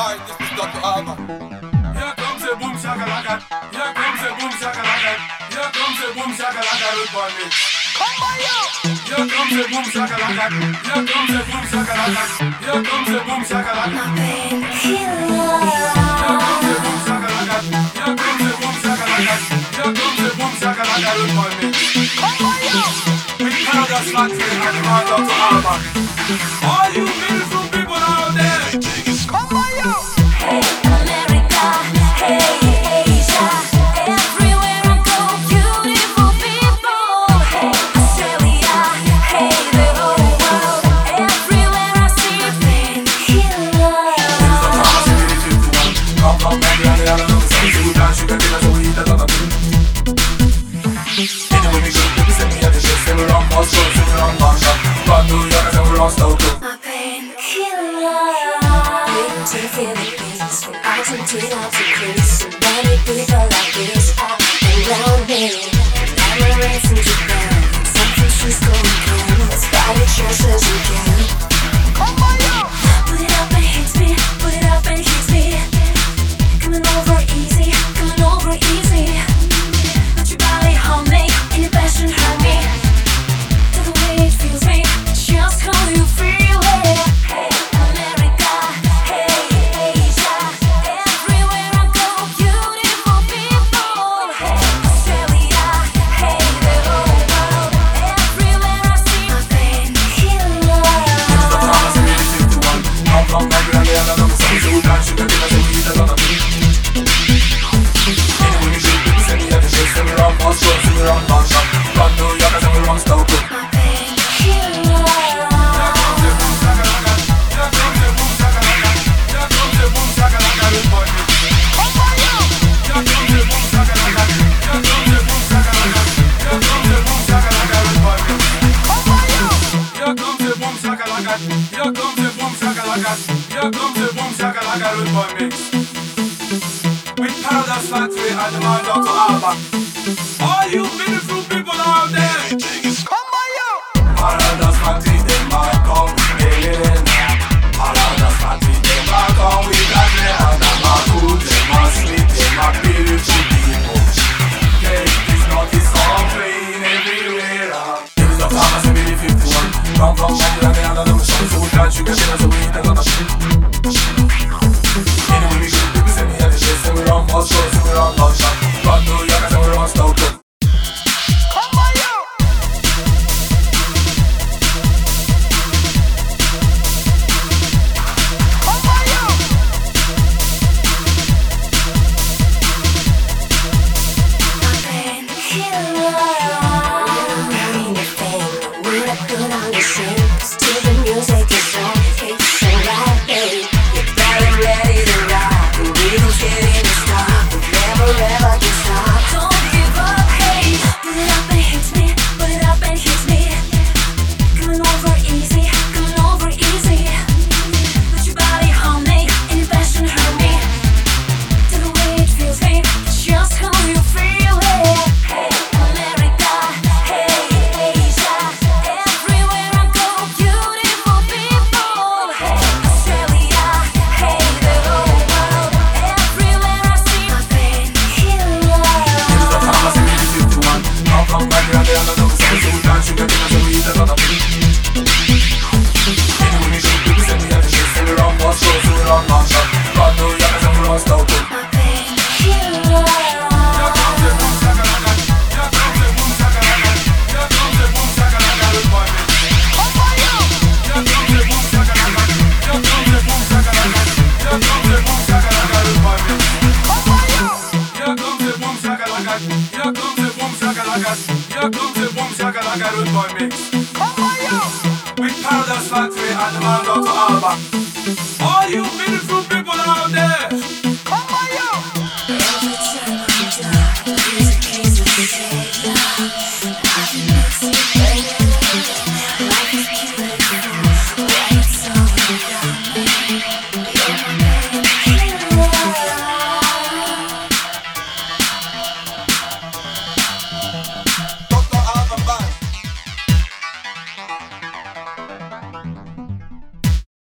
Hi, this is Dr. Alban. Here comes a boom shakalaka. Here comes a boom shakalaka. Here comes a boom shakalaka. Look for me. Come by you. Here comes a boom shakalaka. Here comes a boom shakalaka. Here comes a boom shakalaka. Here comes a boom shakalaka. Here comes a boom shakalaka. Here comes a boom shakalaka. Look for me. Come by you. We call the slack in and call Dr. Alban. All you beautiful people out there. Come on. All you beautiful.